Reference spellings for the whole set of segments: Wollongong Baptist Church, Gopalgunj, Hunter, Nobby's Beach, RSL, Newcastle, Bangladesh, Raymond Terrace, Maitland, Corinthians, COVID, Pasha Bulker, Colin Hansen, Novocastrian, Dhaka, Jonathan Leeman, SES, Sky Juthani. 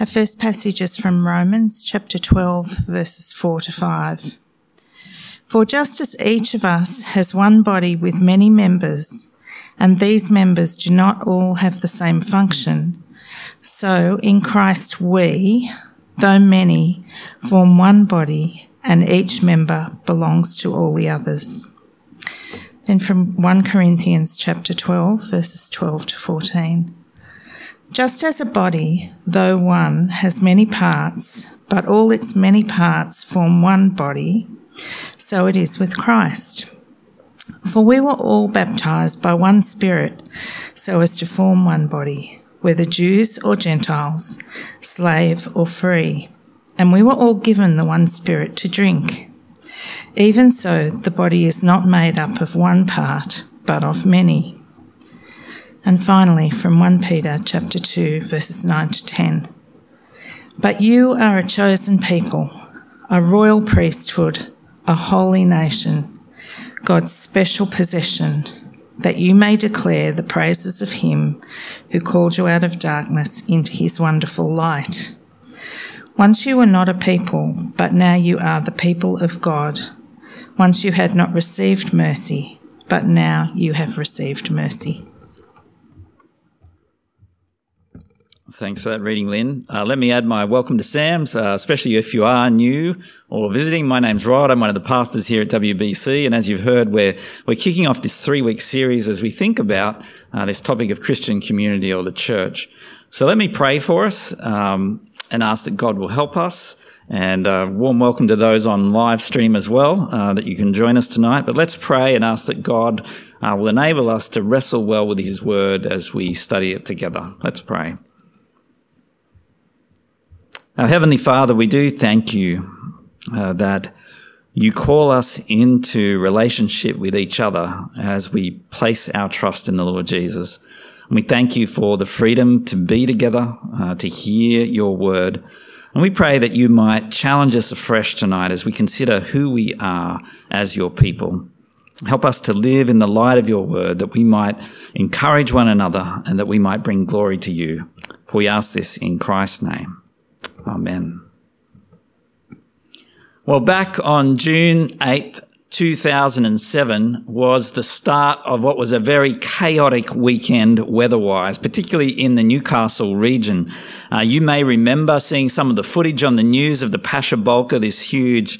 Our first passage is from Romans chapter 12, verses 4 to 5. For just as each of us has one body with many members, and these members do not all have the same function, so in Christ we, though many, form one body, and each member belongs to all the others. Then from 1 Corinthians chapter 12, verses 12 to 14. Just as a body, though one, has many parts, but all its many parts form one body, so it is with Christ. For we were all baptised by one Spirit, so as to form one body, whether Jews or Gentiles, slave or free, and we were all given the one Spirit to drink. Even so, the body is not made up of one part, but of many. And finally, from 1 Peter chapter 2, verses 9 to 10. But you are a chosen people, a royal priesthood, a holy nation, God's special possession, that you may declare the praises of him who called you out of darkness into his wonderful light. Once you were not a people, but now you are the people of God. Once you had not received mercy, but now you have received mercy. Thanks for that reading, Lynn. Let me add my welcome to Sam's, especially if you are new or visiting. My name's Rod. I'm one of the pastors here at WBC. And as you've heard, we're kicking off this three-week series as we think about this topic of Christian community or the church. So let me pray for us and ask that God will help us. And a warm welcome to those on live stream as well, that you can join us tonight. But let's pray and ask that God will enable us to wrestle well with his word as we study it together. Let's pray. Our Heavenly Father, we do thank you that you call us into relationship with each other as we place our trust in the Lord Jesus. And we thank you for the freedom to be together, to hear your word. And we pray that you might challenge us afresh tonight as we consider who we are as your people. Help us to live in the light of your word, that we might encourage one another and that we might bring glory to you. For we ask this in Christ's name. Amen. Well, back on June 8th, 2007 was the start of what was a very chaotic weekend weather-wise, particularly in the Newcastle region. You may remember seeing some of the footage on the news of the Pasha Bulker, this huge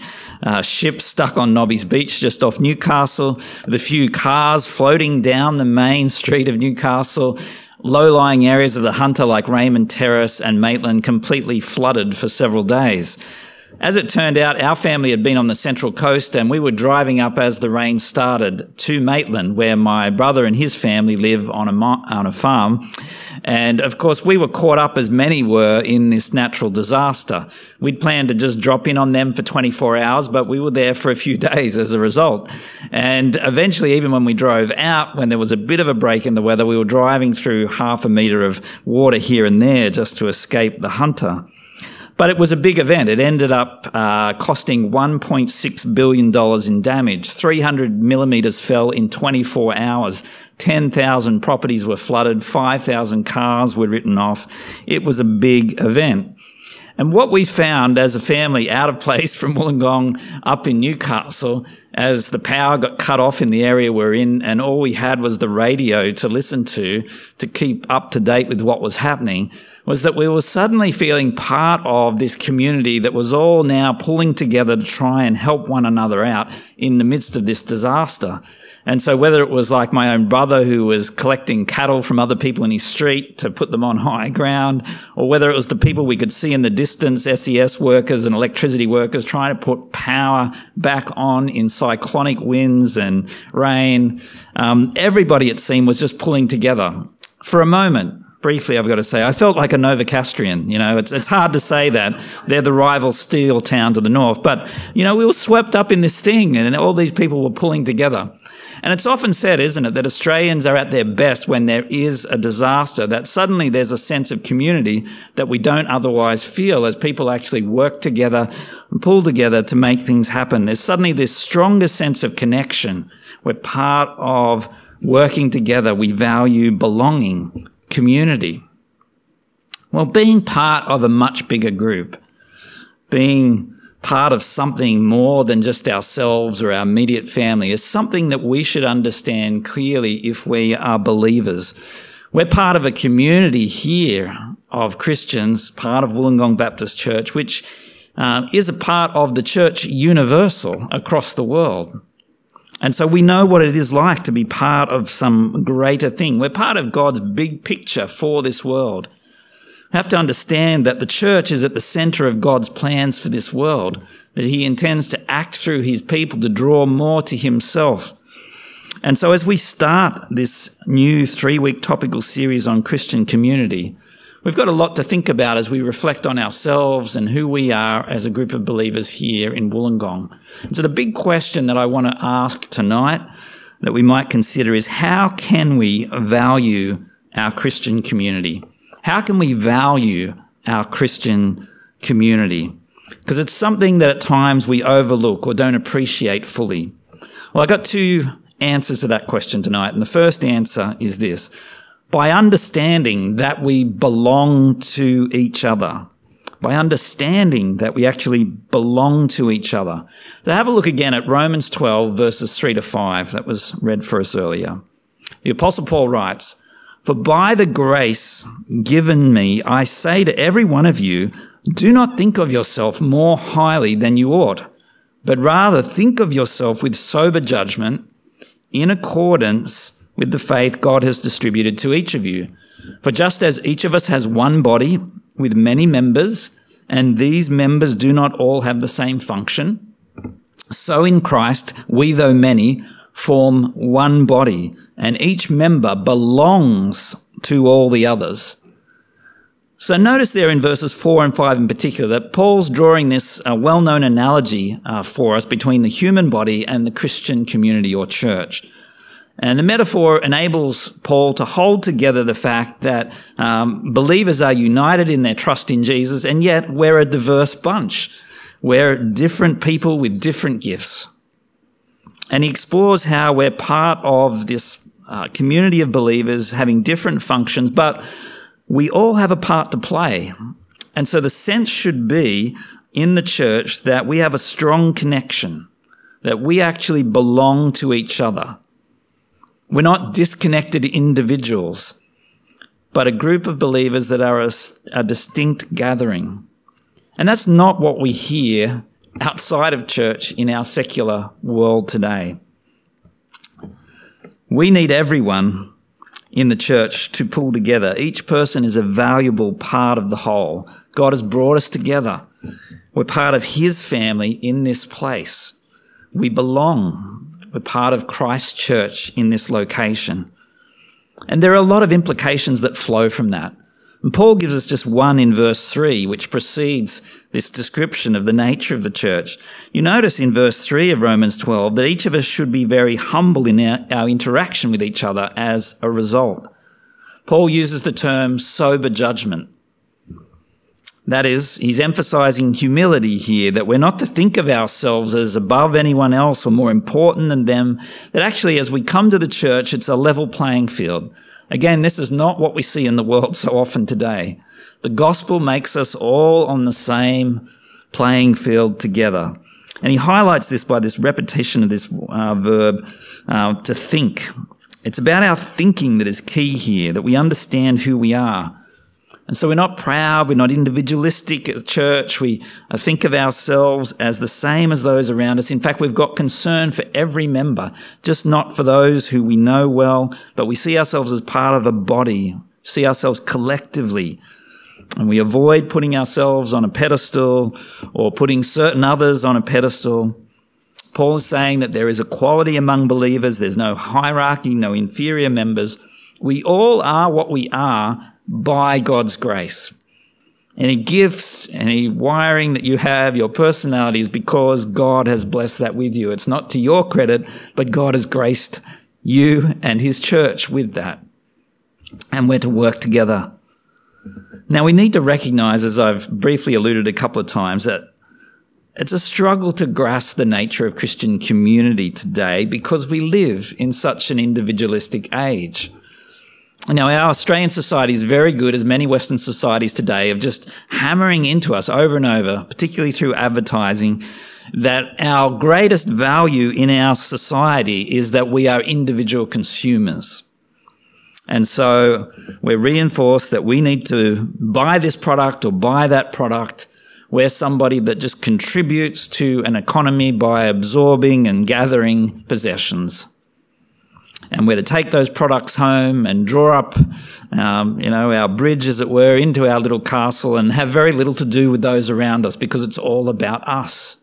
ship stuck on Nobby's Beach just off Newcastle, with a few cars floating down the main street of Newcastle. Low-lying areas of the Hunter like Raymond Terrace and Maitland completely flooded for several days. As it turned out, our family had been on the Central Coast and we were driving up as the rain started to Maitland, where my brother and his family live on a farm. And, of course, we were caught up, as many were, in this natural disaster. We'd planned to just drop in on them for 24 hours, but we were there for a few days as a result. And eventually, even when we drove out, when there was a bit of a break in the weather, we were driving through half a metre of water here and there just to escape the Hunter. But it was a big event. It ended up costing $1.6 billion in damage. 300 millimetres fell in 24 hours. 10,000 properties were flooded. 5,000 cars were written off. It was a big event. And what we found as a family out of place from Wollongong up in Newcastle, as the power got cut off in the area we're in and all we had was the radio to listen to keep up to date with what was happening, was that we were suddenly feeling part of this community that was all now pulling together to try and help one another out in the midst of this disaster. And so whether it was like my own brother who was collecting cattle from other people in his street to put them on high ground, or whether it was the people we could see in the distance, SES workers and electricity workers trying to put power back on in cyclonic winds and rain, everybody it seemed was just pulling together. For a moment, briefly, I've got to say, I felt like a Novocastrian. You know, it's hard to say that. They're the rival steel town to the north. But, you know, we were swept up in this thing and all these people were pulling together. And it's often said, isn't it, that Australians are at their best when there is a disaster, that suddenly there's a sense of community that we don't otherwise feel as people actually work together and pull together to make things happen. There's suddenly this stronger sense of connection. We're part of working together. We value belonging. Community. Well, being part of a much bigger group, being part of something more than just ourselves or our immediate family, is something that we should understand clearly if we are believers. We're part of a community here of Christians, part of Wollongong Baptist Church, which is a part of the church universal across the world. And so we know what it is like to be part of some greater thing. We're part of God's big picture for this world. We have to understand that the church is at the center of God's plans for this world, that he intends to act through his people to draw more to himself. And so as we start this new 3-week topical series on Christian community, we've got a lot to think about as we reflect on ourselves and who we are as a group of believers here in Wollongong. And so the big question that I want to ask tonight that we might consider is, how can we value our Christian community? How can we value our Christian community? Because it's something that at times we overlook or don't appreciate fully. Well, I've got two answers to that question tonight. And the first answer is this: by understanding that we belong to each other, by understanding that we actually belong to each other. So have a look again at Romans 12, verses 3-5, that was read for us earlier. The Apostle Paul writes, "For by the grace given me, I say to every one of you, do not think of yourself more highly than you ought, but rather think of yourself with sober judgment in accordance with the faith God has distributed to each of you. For just as each of us has one body with many members, and these members do not all have the same function, so in Christ we, though many, form one body, and each member belongs to all the others." So notice there in verses 4 and 5 in particular that Paul's drawing this well-known analogy for us between the human body and the Christian community or church. And the metaphor enables Paul to hold together the fact that believers are united in their trust in Jesus, and yet we're a diverse bunch. We're different people with different gifts. And he explores how we're part of this community of believers having different functions, but we all have a part to play. And so the sense should be in the church that we have a strong connection, that we actually belong to each other. We're not disconnected individuals, but a group of believers that are a distinct gathering. And that's not what we hear outside of church in our secular world today. We need everyone in the church to pull together. Each person is a valuable part of the whole. God has brought us together. We're part of his family in this place. We belong. We're part of Christ's church in this location. And there are a lot of implications that flow from that. And Paul gives us just one in verse 3, which precedes this description of the nature of the church. You notice in verse 3 of Romans 12 that each of us should be very humble in our interaction with each other as a result. Paul uses the term sober judgment. That is, he's emphasizing humility here, that we're not to think of ourselves as above anyone else or more important than them, that actually as we come to the church, it's a level playing field. Again, this is not what we see in the world so often today. The gospel makes us all on the same playing field together. And he highlights this by this repetition of this verb, to think. It's about our thinking that is key here, that we understand who we are. And so we're not proud, we're not individualistic at church. We think of ourselves as the same as those around us. In fact, we've got concern for every member, just not for those who we know well, but we see ourselves as part of a body, see ourselves collectively. And we avoid putting ourselves on a pedestal or putting certain others on a pedestal. Paul is saying that there is equality among believers. There's no hierarchy, no inferior members. We all are what we are by God's grace. Any gifts, any wiring that you have, your personality is because God has blessed that with you. It's not to your credit, but God has graced you and his church with that. And we're to work together. Now, we need to recognize, as I've briefly alluded a couple of times, that it's a struggle to grasp the nature of Christian community today because we live in such an individualistic age. Now, our Australian society is very good, as many Western societies today, of just hammering into us over and over, particularly through advertising, that our greatest value in our society is that we are individual consumers. And so we're reinforced that we need to buy this product or buy that product. We're somebody that just contributes to an economy by absorbing and gathering possessions. And we're to take those products home and draw up, our bridge, as it were, into our little castle and have very little to do with those around us because it's all about us.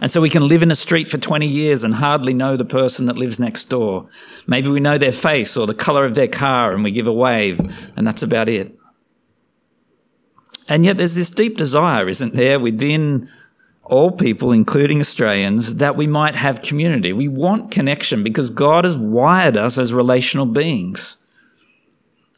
And so we can live in a street for 20 years and hardly know the person that lives next door. Maybe we know their face or the colour of their car and we give a wave, and that's about it. And yet there's this deep desire, isn't there, within all people, including Australians, that we might have community. We want connection because God has wired us as relational beings.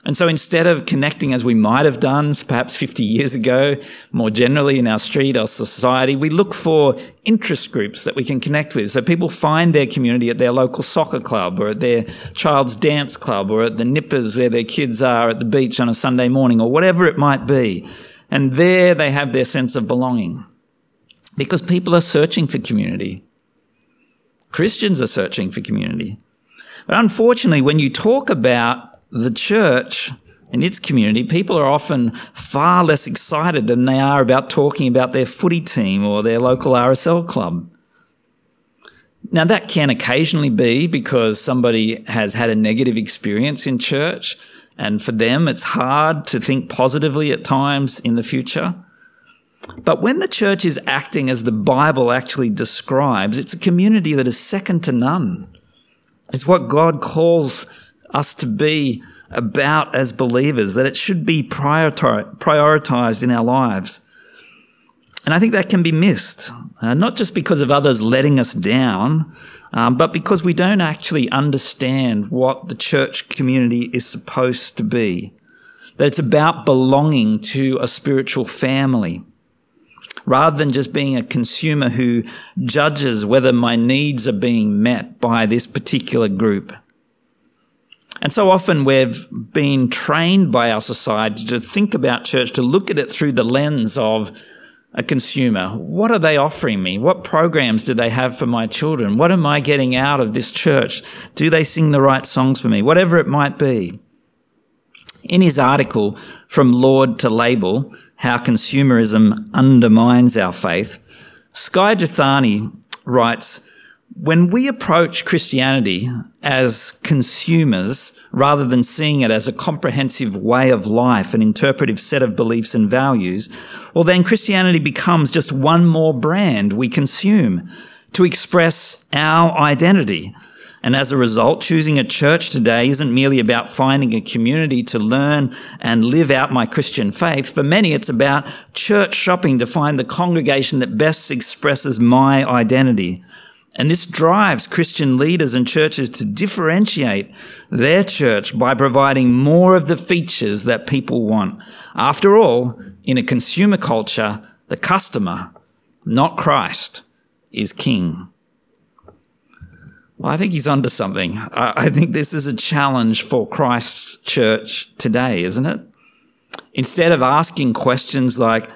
And so instead of connecting as we might have done perhaps 50 years ago, more generally in our street, our society, we look for interest groups that we can connect with. So people find their community at their local soccer club or at their child's dance club or at the nippers where their kids are at the beach on a Sunday morning or whatever it might be. And there they have their sense of belonging because people are searching for community. Christians are searching for community. But unfortunately, when you talk about the church and its community, people are often far less excited than they are about talking about their footy team or their local RSL club. Now, that can occasionally be because somebody has had a negative experience in church, and for them it's hard to think positively at times in the future. But when the church is acting as the Bible actually describes, it's a community that is second to none. It's what God calls us to be about as believers, that it should be prioritised in our lives. And I think that can be missed, not just because of others letting us down, but because we don't actually understand what the church community is supposed to be, that it's about belonging to a spiritual family. Rather than just being a consumer who judges whether my needs are being met by this particular group. And so often we've been trained by our society to think about church, to look at it through the lens of a consumer. What are they offering me? What programs do they have for my children? What am I getting out of this church? Do they sing the right songs for me? Whatever it might be. In his article, From Lord to Label, How Consumerism Undermines Our Faith, Sky Juthani writes, when we approach Christianity as consumers rather than seeing it as a comprehensive way of life, an interpretive set of beliefs and values, well, then Christianity becomes just one more brand we consume to express our identity. And as a result, choosing a church today isn't merely about finding a community to learn and live out my Christian faith. For many, it's about church shopping to find the congregation that best expresses my identity. And this drives Christian leaders and churches to differentiate their church by providing more of the features that people want. After all, in a consumer culture, the customer, not Christ, is king. Well, I think he's onto something. I think this is a challenge for Christ's church today, isn't it? Instead of asking questions like,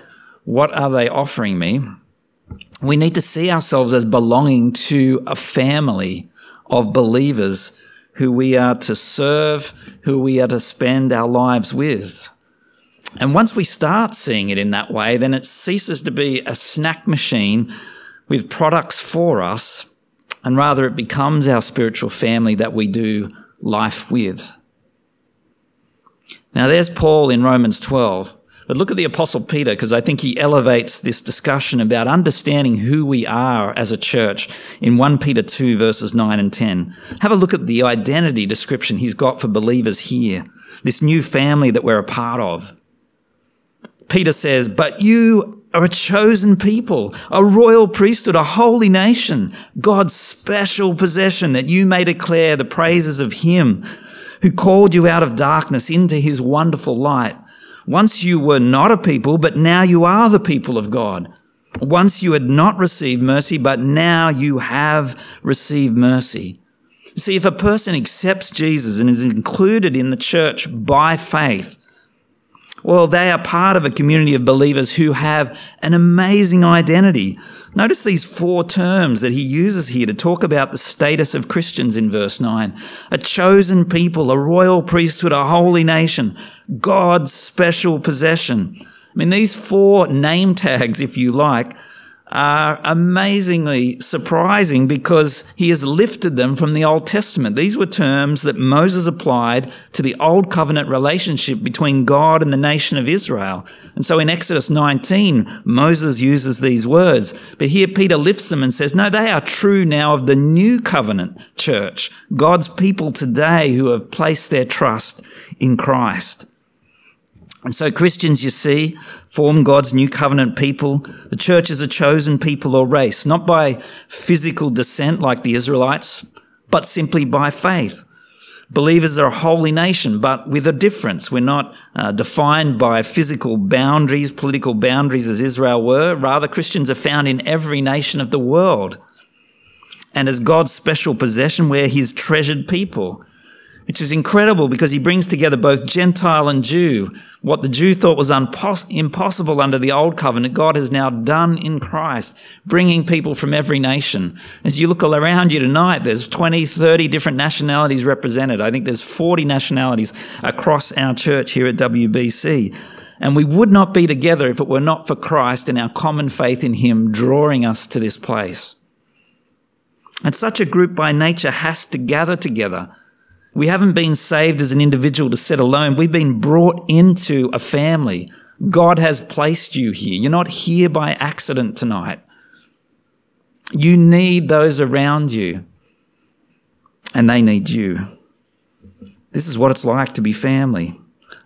what are they offering me? We need to see ourselves as belonging to a family of believers who we are to serve, who we are to spend our lives with. And once we start seeing it in that way, then it ceases to be a snack machine with products for us, and rather it becomes our spiritual family that we do life with. Now, there's Paul in Romans 12. But look at the Apostle Peter, because I think he elevates this discussion about understanding who we are as a church in 1 Peter 2, verses 9 and 10. Have a look at the identity description he's got for believers here, this new family that we're a part of. Peter says, but you are a chosen people, a royal priesthood, a holy nation, God's special possession, that you may declare the praises of him who called you out of darkness into his wonderful light. Once you were not a people, but now you are the people of God. Once you had not received mercy, but now you have received mercy. See, if a person accepts Jesus and is included in the church by faith, well, they are part of a community of believers who have an amazing identity. Notice these four terms that he uses here to talk about the status of Christians in verse 9. A chosen people, a royal priesthood, a holy nation, God's special possession. I mean, these four name tags, if you like, are amazingly surprising because he has lifted them from the Old Testament. These were terms that Moses applied to the Old Covenant relationship between God and the nation of Israel. And so in Exodus 19, Moses uses these words. But here Peter lifts them and says, no, they are true now of the New Covenant church, God's people today who have placed their trust in Christ. And so Christians, you see, form God's new covenant people. The church is a chosen people or race, not by physical descent like the Israelites, but simply by faith. Believers are a holy nation, but with a difference. We're not defined by physical boundaries, political boundaries as Israel were. Rather, Christians are found in every nation of the world. And as God's special possession, we're his treasured people. Which is incredible because he brings together both Gentile and Jew. What the Jew thought was impossible under the old covenant, God has now done in Christ, bringing people from every nation. As you look all around you tonight, there's 20, 30 different nationalities represented. I think there's 40 nationalities across our church here at WBC. And we would not be together if it were not for Christ and our common faith in him drawing us to this place. And such a group by nature has to gather together. We haven't been saved as an individual to sit alone. We've been brought into a family. God has placed you here. You're not here by accident tonight. You need those around you, and they need you. This is what it's like to be family.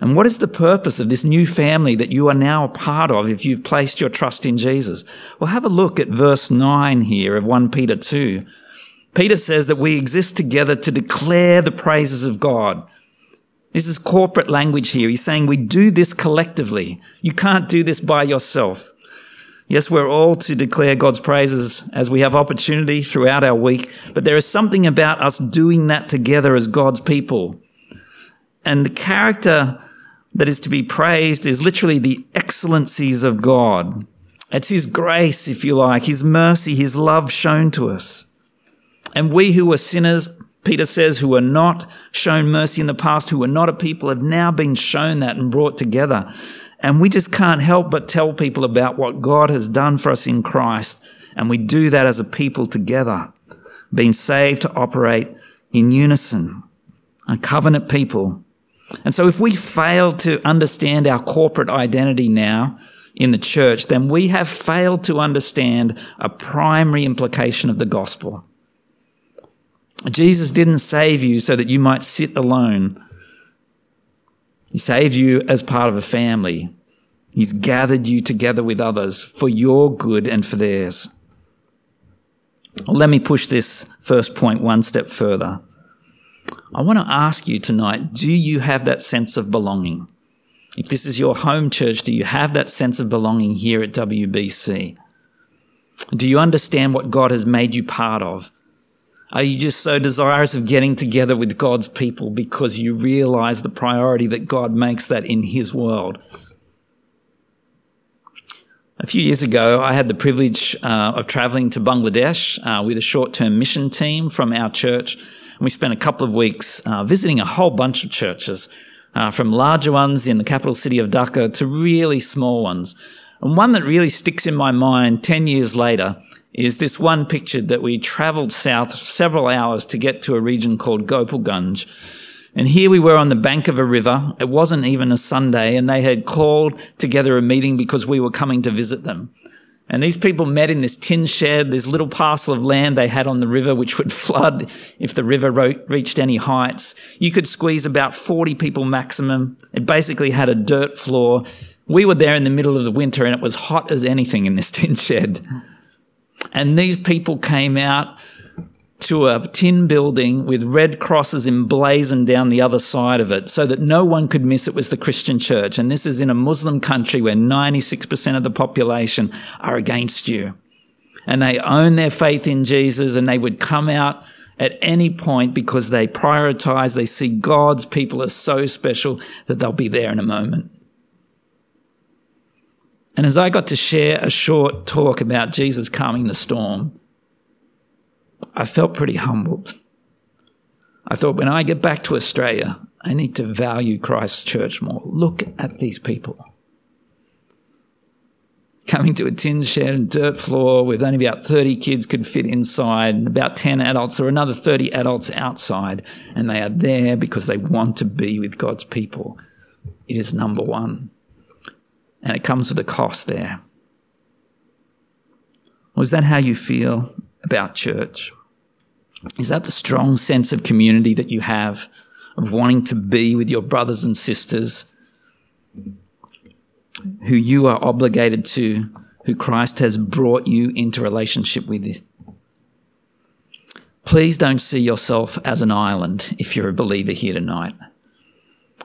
And what is the purpose of this new family that you are now a part of if you've placed your trust in Jesus? Well, have a look at verse 9 here of 1 Peter 2. Peter says that we exist together to declare the praises of God. This is corporate language here. He's saying we do this collectively. You can't do this by yourself. Yes, we're all to declare God's praises as we have opportunity throughout our week, but there is something about us doing that together as God's people. And the character that is to be praised is literally the excellencies of God. It's his grace, if you like, his mercy, his love shown to us. And we who were sinners, Peter says, who were not shown mercy in the past, who were not a people, have now been shown that and brought together. And we just can't help but tell people about what God has done for us in Christ. And we do that as a people together, being saved to operate in unison, a covenant people. And so if we fail to understand our corporate identity now in the church, then we have failed to understand a primary implication of the gospel. Jesus didn't save you so that you might sit alone. He saved you as part of a family. He's gathered you together with others for your good and for theirs. Let me push this first point one step further. I want to ask you tonight, do you have that sense of belonging? If this is your home church, do you have that sense of belonging here at WBC? Do you understand what God has made you part of? Are you just so desirous of getting together with God's people because you realize the priority that God makes that in his world? A few years ago, I had the privilege of traveling to Bangladesh with a short-term mission team from our church. And we spent a couple of weeks visiting a whole bunch of churches, from larger ones in the capital city of Dhaka to really small ones. And one that really sticks in my mind 10 years later is this one picture that we travelled south several hours to get to a region called Gopalgunj. And here we were on the bank of a river. It wasn't even a Sunday, and they had called together a meeting because we were coming to visit them. And these people met in this tin shed, this little parcel of land they had on the river, which would flood if the river reached any heights. You could squeeze about 40 people maximum. It basically had a dirt floor. We were there in the middle of the winter, and it was hot as anything in this tin shed. And these people came out to a tin building with red crosses emblazoned down the other side of it so that no one could miss it was the Christian church. And this is in a Muslim country where 96% of the population are against you. And they own their faith in Jesus, and they would come out at any point because they prioritize, they see God's people are so special that they'll be there in a moment. And as I got to share a short talk about Jesus calming the storm, I felt pretty humbled. I thought, when I get back to Australia, I need to value Christ's church more. Look at these people. Coming to a tin shed and dirt floor with only about 30 kids could fit inside and about 10 adults or another 30 adults outside, and they are there because they want to be with God's people. It is number one. And it comes with a cost there. Well, is that how you feel about church? Is that the strong sense of community that you have, of wanting to be with your brothers and sisters who you are obligated to, who Christ has brought you into relationship with? Please don't see yourself as an island if you're a believer here tonight.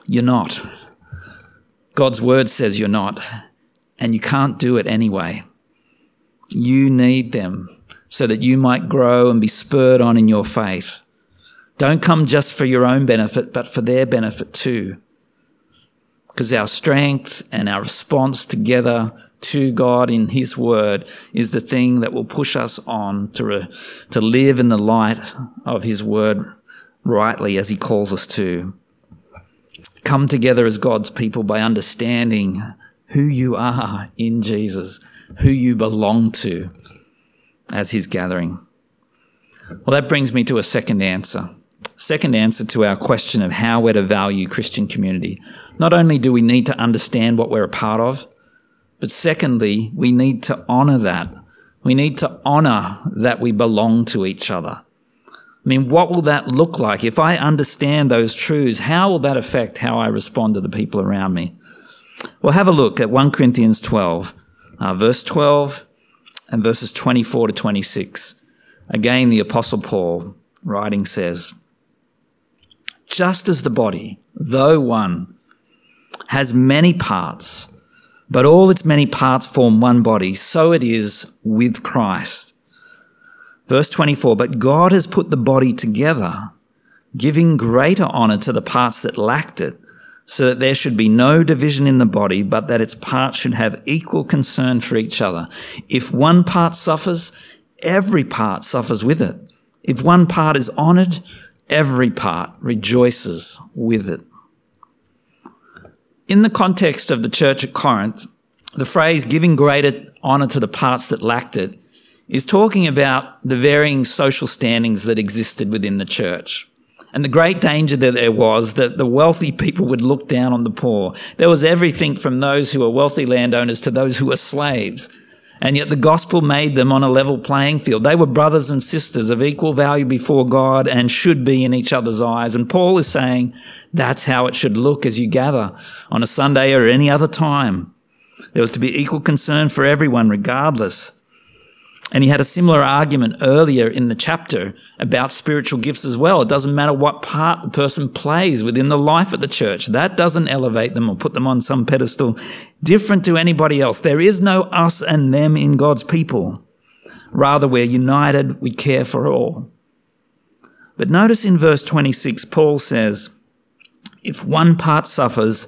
You're not. God's word says you're not, and you can't do it anyway. You need them so that you might grow and be spurred on in your faith. Don't come just for your own benefit, but for their benefit too. Because our strength and our response together to God in his word is the thing that will push us on to live in the light of his word rightly as he calls us to. Come together as God's people by understanding who you are in Jesus, who you belong to as his gathering. Well, that brings me to a second answer. Second answer to our question of how we're to value Christian community. Not only do we need to understand what we're a part of, but secondly, we need to honour that. We need to honour that we belong to each other. I mean, what will that look like? If I understand those truths, how will that affect how I respond to the people around me? Well, have a look at 1 Corinthians 12, verse 12 and verses 24 to 26. Again, the Apostle Paul writing says, "Just as the body, though one, has many parts, but all its many parts form one body, so it is with Christ." Verse 24, "But God has put the body together, giving greater honour to the parts that lacked it, so that there should be no division in the body, but that its parts should have equal concern for each other. If one part suffers, every part suffers with it. If one part is honoured, every part rejoices with it." In the context of the church at Corinth, the phrase "giving greater honour to the parts that lacked it" is talking about the varying social standings that existed within the church. And the great danger that there was that the wealthy people would look down on the poor. There was everything from those who were wealthy landowners to those who were slaves. And yet the gospel made them on a level playing field. They were brothers and sisters of equal value before God and should be in each other's eyes. And Paul is saying that's how it should look as you gather on a Sunday or any other time. There was to be equal concern for everyone regardless. And he had a similar argument earlier in the chapter about spiritual gifts as well. It doesn't matter what part the person plays within the life of the church. That doesn't elevate them or put them on some pedestal different to anybody else. There is no us and them in God's people. Rather, we're united, we care for all. But notice in verse 26, Paul says, if one part suffers,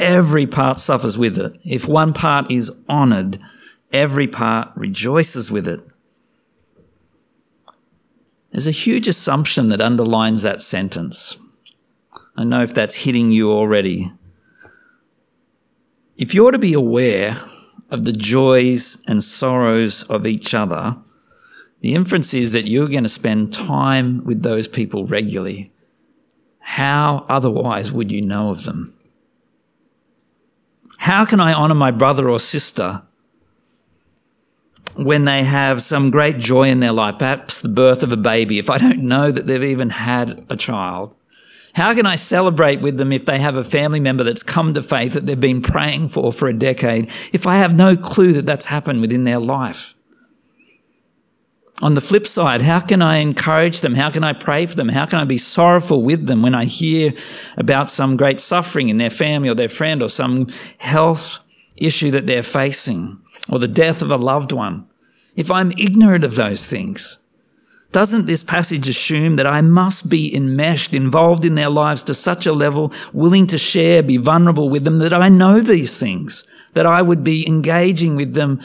every part suffers with it. If one part is honoured, every part rejoices with it. There's a huge assumption that underlines that sentence. I don't know if that's hitting you already. If you're to be aware of the joys and sorrows of each other, the inference is that you're going to spend time with those people regularly. How otherwise would you know of them? How can I honour my brother or sister when they have some great joy in their life, perhaps the birth of a baby, if I don't know that they've even had a child? How can I celebrate with them if they have a family member that's come to faith that they've been praying for a decade, if I have no clue that that's happened within their life? On the flip side, how can I encourage them? How can I pray for them? How can I be sorrowful with them when I hear about some great suffering in their family or their friend or some health issue that they're facing, or the death of a loved one? If I'm ignorant of those things, Doesn't this passage assume that I must be enmeshed, involved in their lives to such a level, willing to share, be vulnerable with them, that I know these things, that I would be engaging with them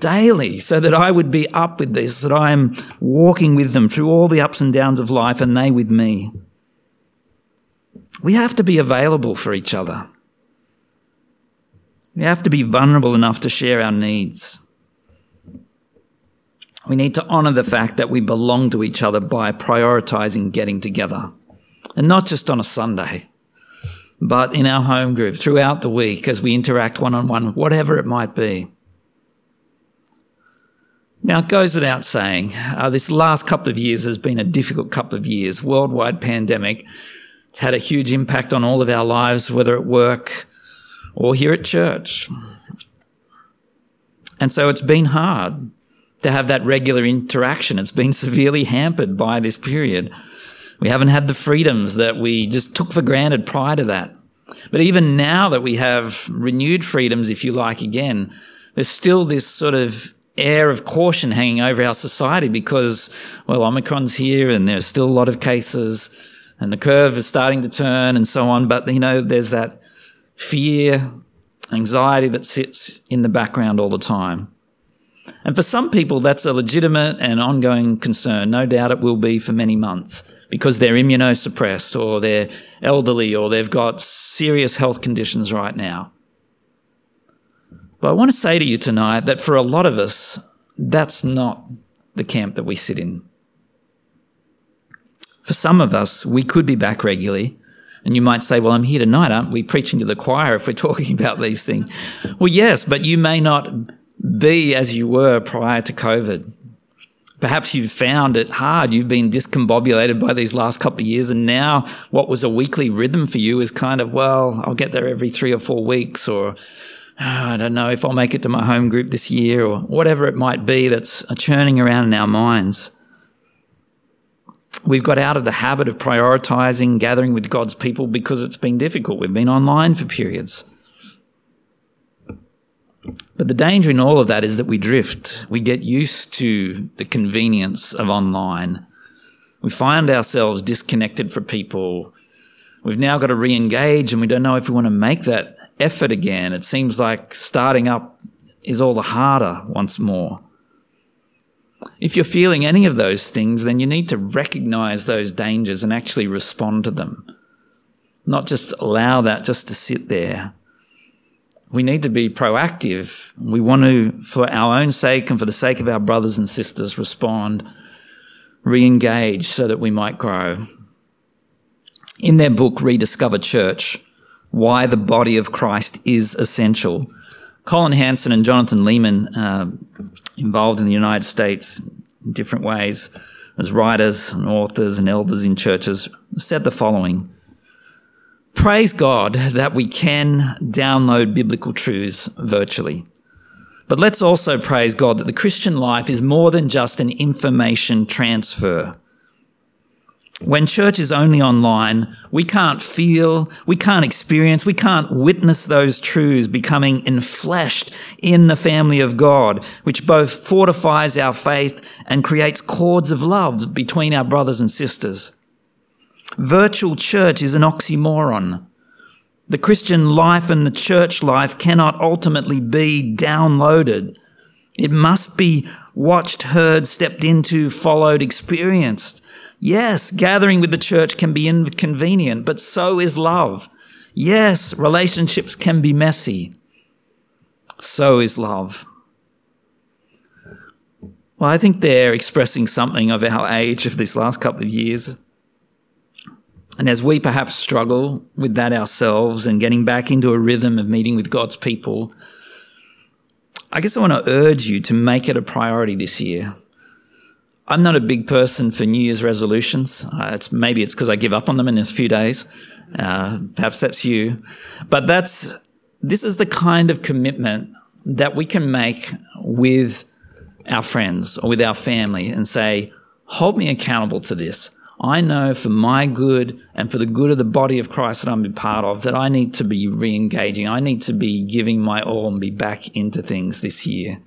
daily, so that I would be up with this, that I am walking with them through all the ups and downs of life and they with me? We have to be available for each other. We have to be vulnerable enough to share our needs. We need to honour the fact that we belong to each other by prioritising getting together. And not just on a Sunday, but in our home group, throughout the week, as we interact one-on-one, whatever it might be. Now, it goes without saying, this last couple of years has been a difficult couple of years. Worldwide pandemic. It's had a huge impact on all of our lives, whether at work or here at church. And so it's been hard to have that regular interaction. It's been severely hampered by this period. We haven't had the freedoms that we just took for granted prior to that. But even now that we have renewed freedoms, if you like, again, there's still this sort of air of caution hanging over our society because, well, Omicron's here and there's still a lot of cases and the curve is starting to turn and so on. But, you know, there's that fear, anxiety that sits in the background all the time. And for some people, that's a legitimate and ongoing concern. No doubt it will be for many months because they're immunosuppressed or they're elderly or they've got serious health conditions right now. But I want to say to you tonight that for a lot of us, that's not the camp that we sit in. For some of us, we could be back regularly. And you might say, well, I'm here tonight, aren't we preaching to the choir if we're talking about these things? Well, yes, but you may not be as you were prior to COVID. Perhaps you've found it hard. You've been discombobulated by these last couple of years, and now what was a weekly rhythm for you is kind of, well, I'll get there every 3 or 4 weeks, or I don't know if I'll make it to my home group this year, or whatever it might be that's churning around in our minds. We've got out of the habit of prioritising, gathering with God's people because it's been difficult. We've been online for periods. But the danger in all of that is that we drift. We get used to the convenience of online. We find ourselves disconnected from people. We've now got to re-engage and we don't know if we want to make that effort again. It seems like starting up is all the harder once more. If you're feeling any of those things, then you need to recognise those dangers and actually respond to them, not just allow that just to sit there. We need to be proactive. We want to, for our own sake and for the sake of our brothers and sisters, respond, re-engage so that we might grow. In their book, Rediscover Church, Why the Body of Christ is Essential, Colin Hansen and Jonathan Leeman, involved in the United States in different ways as writers and authors and elders in churches, said the following: praise God that we can download biblical truths virtually. But let's also praise God that the Christian life is more than just an information transfer. When church is only online, we can't feel, we can't experience, we can't witness those truths becoming enfleshed in the family of God, which both fortifies our faith and creates cords of love between our brothers and sisters. Virtual church is an oxymoron. The Christian life and the church life cannot ultimately be downloaded. It must be watched, heard, stepped into, followed, experienced. Yes, gathering with the church can be inconvenient, but so is love. Yes, relationships can be messy. So is love. Well, I think they're expressing something of our age of this last couple of years. And as we perhaps struggle with that ourselves and getting back into a rhythm of meeting with God's people, I guess I want to urge you to make it a priority this year. I'm not a big person for New Year's resolutions. Maybe it's because I give up on them in a few days. Perhaps that's you. But this is the kind of commitment that we can make with our friends or with our family and say, hold me accountable to this. I know for my good and for the good of the body of Christ that I'm a part of that I need to be re-engaging. I need to be giving my all and be back into things this year.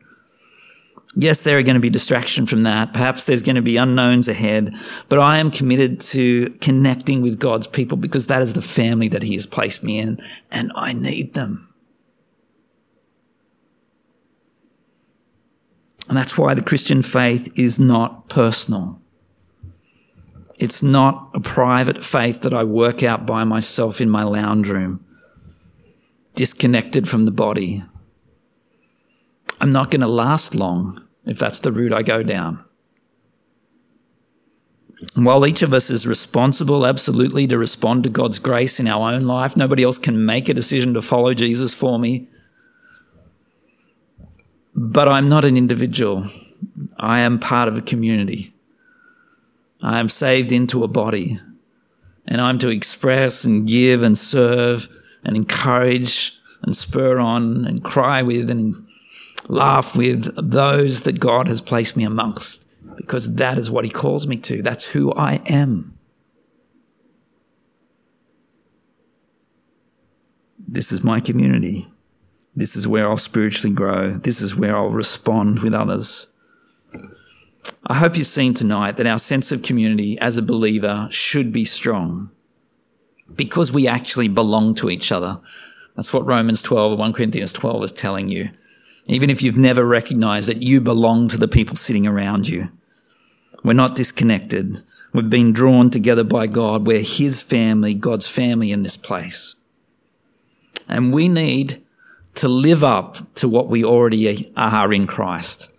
Yes, there are going to be distraction from that. Perhaps there's going to be unknowns ahead. But I am committed to connecting with God's people because that is the family that he has placed me in, and I need them. And that's why the Christian faith is not personal. It's not a private faith that I work out by myself in my lounge room, disconnected from the body. I'm not going to last long if that's the route I go down. And while each of us is responsible, absolutely, to respond to God's grace in our own life, nobody else can make a decision to follow Jesus for me. But I'm not an individual. I am part of a community. I am saved into a body, and I'm to express and give and serve and encourage and spur on and cry with and laugh with those that God has placed me amongst, because that is what he calls me to. That's who I am. This is my community. This is where I'll spiritually grow. This is where I'll respond with others. I hope you've seen tonight that our sense of community as a believer should be strong because we actually belong to each other. That's what Romans 12 and 1 Corinthians 12 is telling you. Even if you've never recognized that you belong to the people sitting around you. We're not disconnected. We've been drawn together by God. We're his family, God's family in this place. And we need to live up to what we already are in Christ.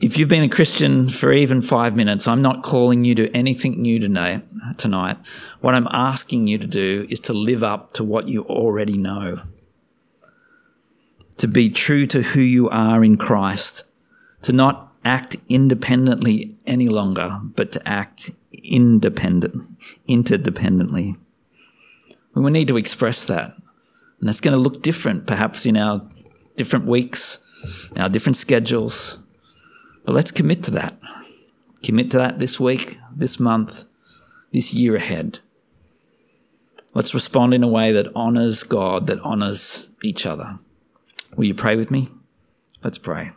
If you've been a Christian for even 5 minutes, I'm not calling you to anything new tonight. What I'm asking you to do is to live up to what you already know. To be true to who you are in Christ. To not act independently any longer, but to act interdependently. And we need to express that. And that's going to look different, perhaps, in our different weeks, our different schedules. But let's commit to that. Commit to that this week, this month, this year ahead. Let's respond in a way that honors God, that honors each other. Will you pray with me? Let's pray.